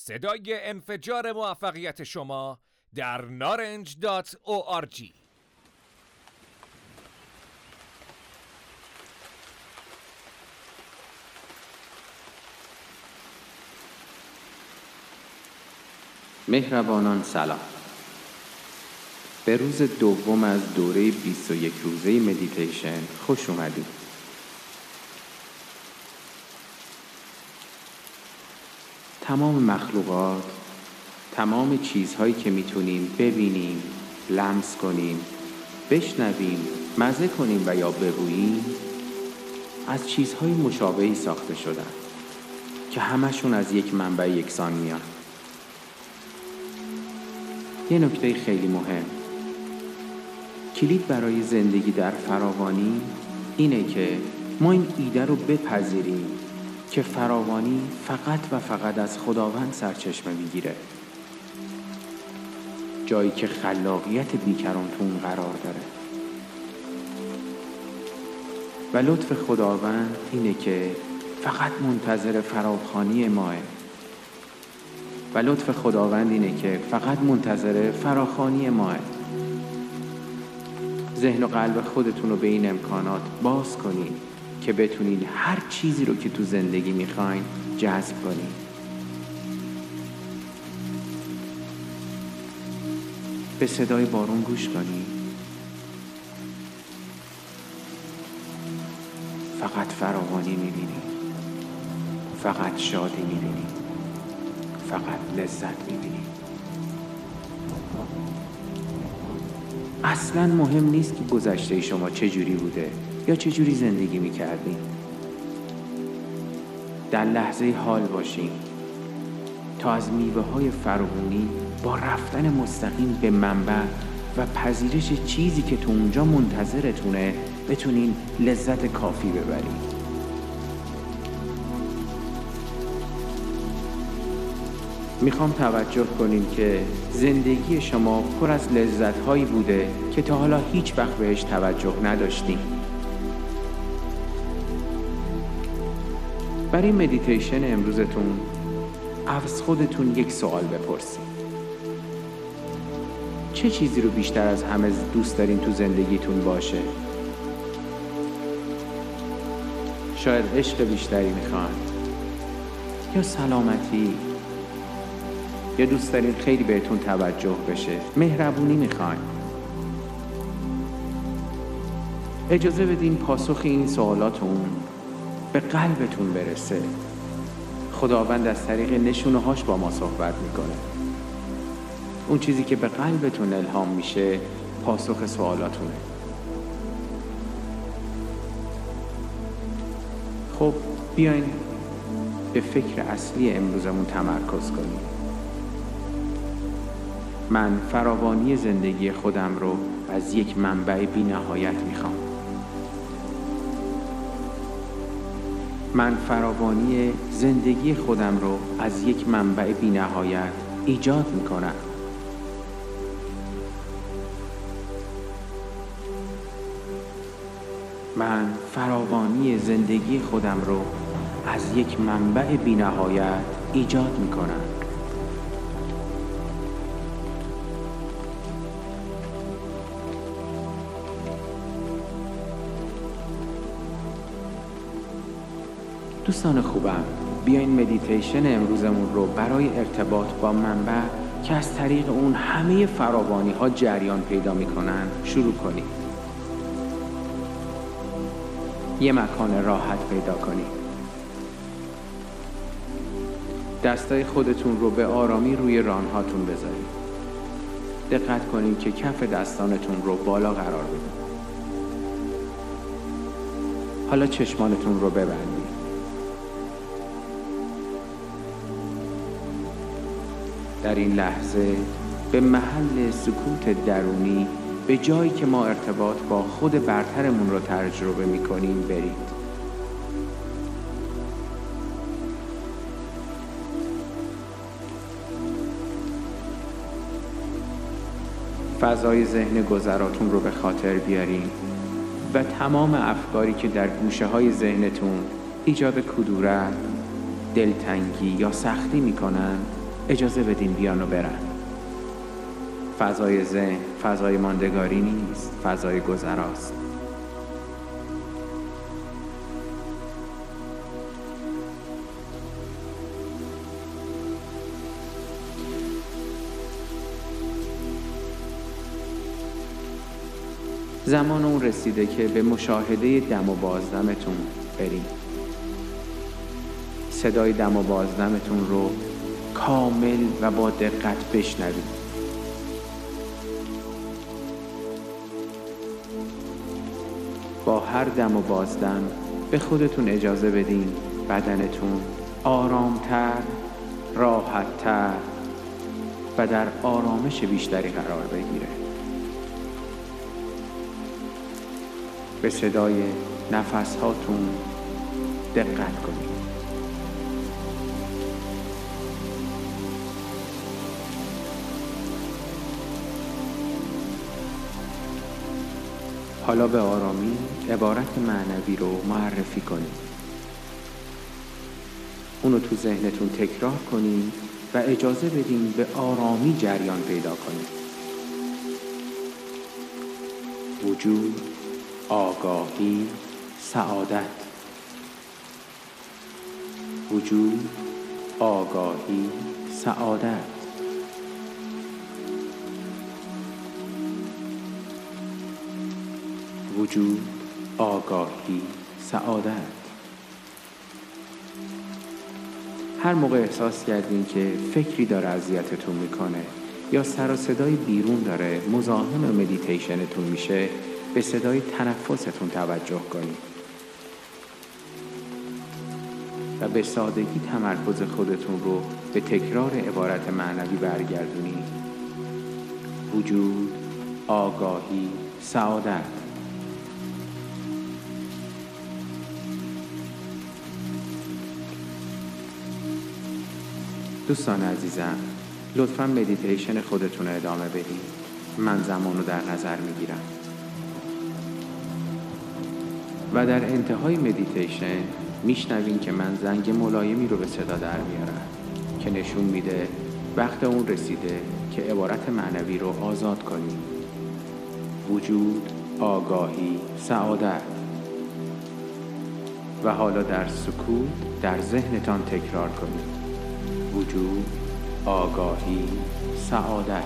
صدای انفجار موفقیت شما در naranj.org. مهربانان سلام. به روز دوم از دوره 21 روزه مدیتیشن خوش اومدید. تمام مخلوقات، تمام چیزهایی که میتونیم ببینیم، لمس کنیم، بشنویم، مزه کنیم و یا ببوییم، از چیزهای مشابهی ساخته شدن که همشون از یک منبع یکسان میان. یه نکته خیلی مهم، کلید برای زندگی در فراوانی اینه که ما این ایده رو بپذیریم که فراوانی فقط و فقط از خداوند سرچشمه میگیره، جایی که خلاقیت بیکرانتون قرار داره. و لطف خداوند اینه که فقط منتظر فراخوانی ماه و لطف خداوند اینه که فقط منتظر فراخوانی ماه. ذهن و قلب خودتون رو به این امکانات باز کنین که بتونین هر چیزی رو که تو زندگی میخواین جذب کنین. به صدای بارون گوش کنین، فقط فراوانی میبینین، فقط شادی میبینین، فقط لذت میبینی. اصلا مهم نیست که گذشته شما چجوری بوده یا چجوری زندگی میکردین. در لحظه حال باشین تا از میوه های فراوانی با رفتن مستقیم به منبع و پذیرش چیزی که تو اونجا منتظرتونه بتونین لذت کافی ببرین. میخوام توجه کنین که زندگی شما پر از لذت‌هایی بوده که تا حالا هیچ وقت بهش توجه نداشتین. برای مدیتیشن امروزتون از خودتون یک سوال بپرسین. چه چیزی رو بیشتر از همه دوست دارین تو زندگیتون باشه؟ شاید عشق بیشتری میخوان، یا سلامتی، یا دوست دارین خیلی بهتون توجه بشه، مهربونی میخواین. اجازه بدین پاسخ این سوالاتون به قلبتون برسه. خداوند از طریق نشونه‌هاش با ما صحبت میکنه. اون چیزی که به قلبتون الهام میشه پاسخ سوالاتونه. خب بیاین به فکر اصلی امروزمون تمرکز کنیم. من فراوانی زندگی خودم رو از یک منبع بی نهایت میخوام. من فراوانی زندگی خودم رو از یک منبع بی نهایت ایجاد میکنم. من فراوانی زندگی خودم رو از یک منبع بی نهایت ایجاد میکنم. دوستان خوبم، بیاین مدیتیشن امروزمون رو برای ارتباط با منبع که از طریق اون همه فراوانی ها جریان پیدا میکنن شروع کنید. یه مکان راحت پیدا کنید. دستای خودتون رو به آرامی روی رانهاتون بذارید. دقت کنید که کف دستانتون رو بالا قرار بدید. حالا چشمانتون رو ببندید. در این لحظه به محل سکوت درونی، به جایی که ما ارتباط با خود برترمون رو تجربه می‌کنیم برید. فضای ذهن گذراتون رو به خاطر بیاریم و تمام افکاری که در گوشه‌های ذهنتون ایجاد کدورت، دلتنگی یا سختی می‌کنن اجازه بدین بیان و برن. فضای ذهن فضای ماندگاری نیست، فضای گذراست. زمان اون رسیده که به مشاهده دم و بازدمتون بریم. صدای دم و بازدمتون رو کامل و با دقت بشنوید. با هر دم و بازدم به خودتون اجازه بدین بدنتون آرامتر، راحتتر و در آرامش بیشتری قرار بگیره. به صدای نفس هاتون دقت کنید. حالا به آرامی عبارت معنوی رو معرفی کنید. اونو تو ذهنتون تکرار کنید و اجازه بدین به آرامی جریان پیدا کنید. وجود، آگاهی، سعادت. وجود، آگاهی، سعادت. وجود، آگاهی، سعادت. هر موقع احساس کردین که فکری داره اذیتتون میکنه یا سر و صدای بیرون داره مزاحم مدیتیشنتون میشه، به صدای تنفستون توجه کنید و به سادگی تمرکز خودتون رو به تکرار عبارت معنوی برگردونید. وجود، آگاهی، سعادت. دوستان عزیزم، لطفاً مدیتیشن خودتون رو ادامه بدید. من زمان رو در نظر میگیرم و در انتهای مدیتیشن میشنوین که من زنگ ملایمی رو به صدا در میارم که نشون میده وقت اون رسیده که عبارت معنوی رو آزاد کنید. وجود، آگاهی، سعادت. و حالا در سکوت در ذهنتان تکرار کنید. وجود، آگاهی، سعادت.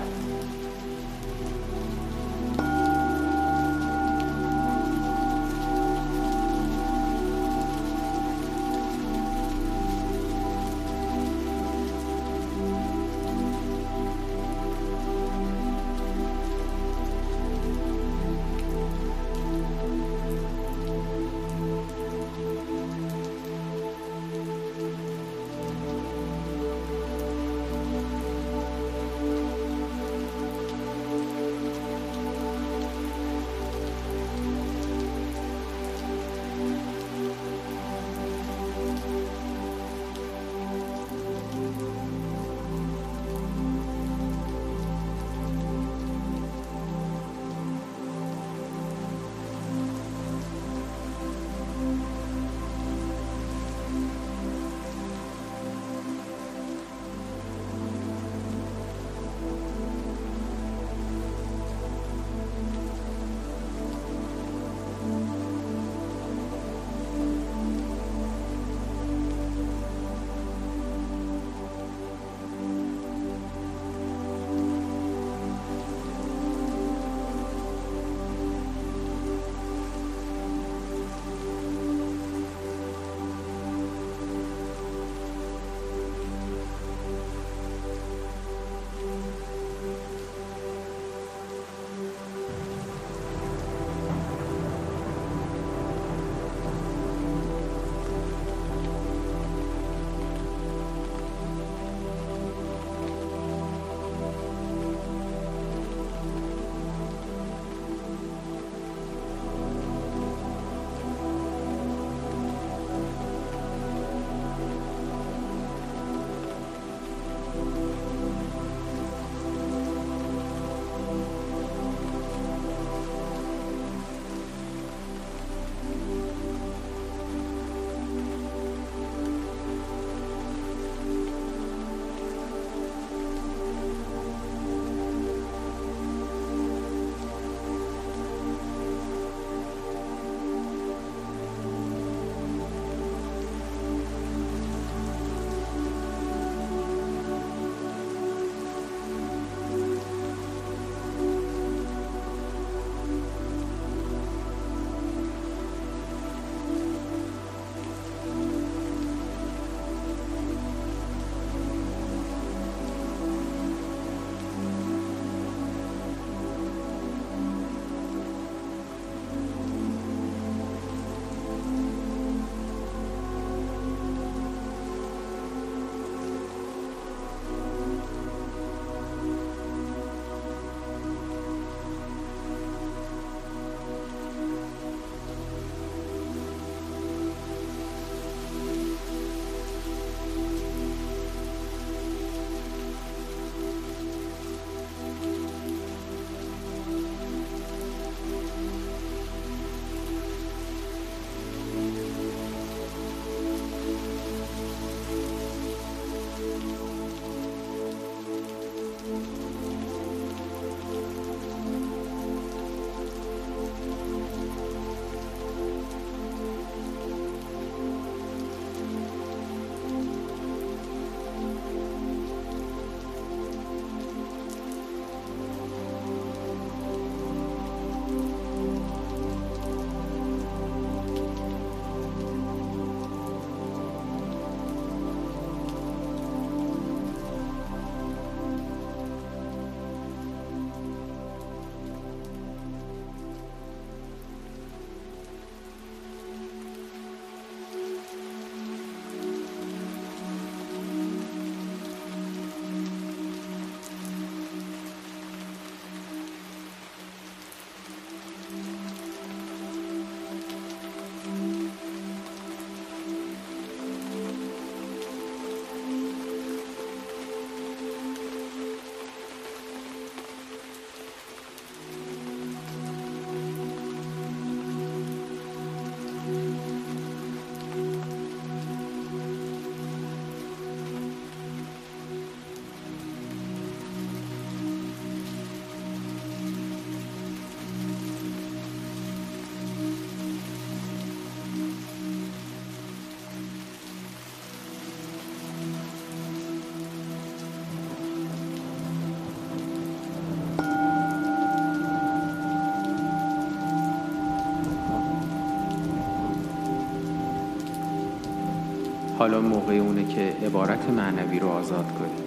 حالا موقع اونه که عبارت معنوی رو آزاد کنی.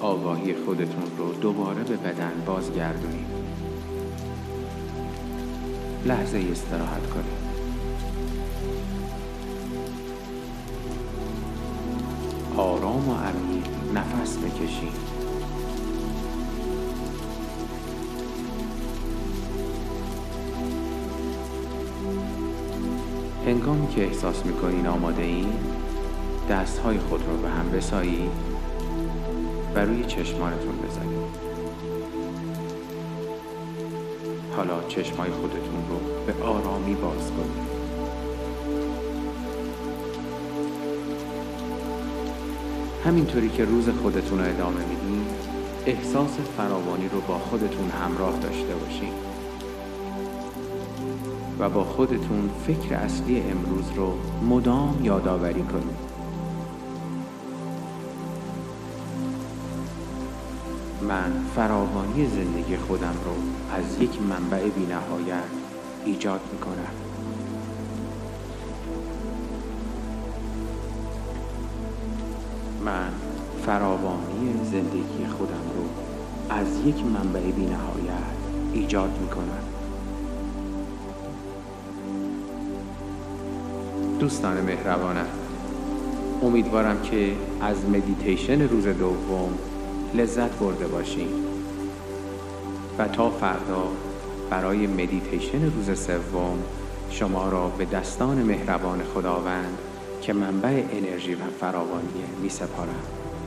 آگاهی خودتون رو دوباره به بدن بازگردونی. لحظه استراحت کنی. آرام و عمیق نفس بکشی. هنگامی که احساس میکنین آماده این، دستهای خود رو به هم بسایید و روی چشمانتون بذارید. حالا چشمای خودتون رو به آرامی باز کنید. همینطوری که روز خودتون رو ادامه میدین، احساس فراوانی رو با خودتون همراه داشته باشین و با خودتون فکر اصلی امروز رو مدام یادآوری کنید. من فراوانی زندگی خودم رو از یک منبع بی‌نهایت ایجاد میکنم. من فراوانی زندگی خودم رو از یک منبع بی‌نهایت ایجاد میکنم. دوستان مهربانم، امیدوارم که از مدیتیشن روز دوم لذت برده باشین و تا فردا برای مدیتیشن روز سوم شما را به دستان مهربان خداوند که منبع انرژی و فراوانی می‌سپارم.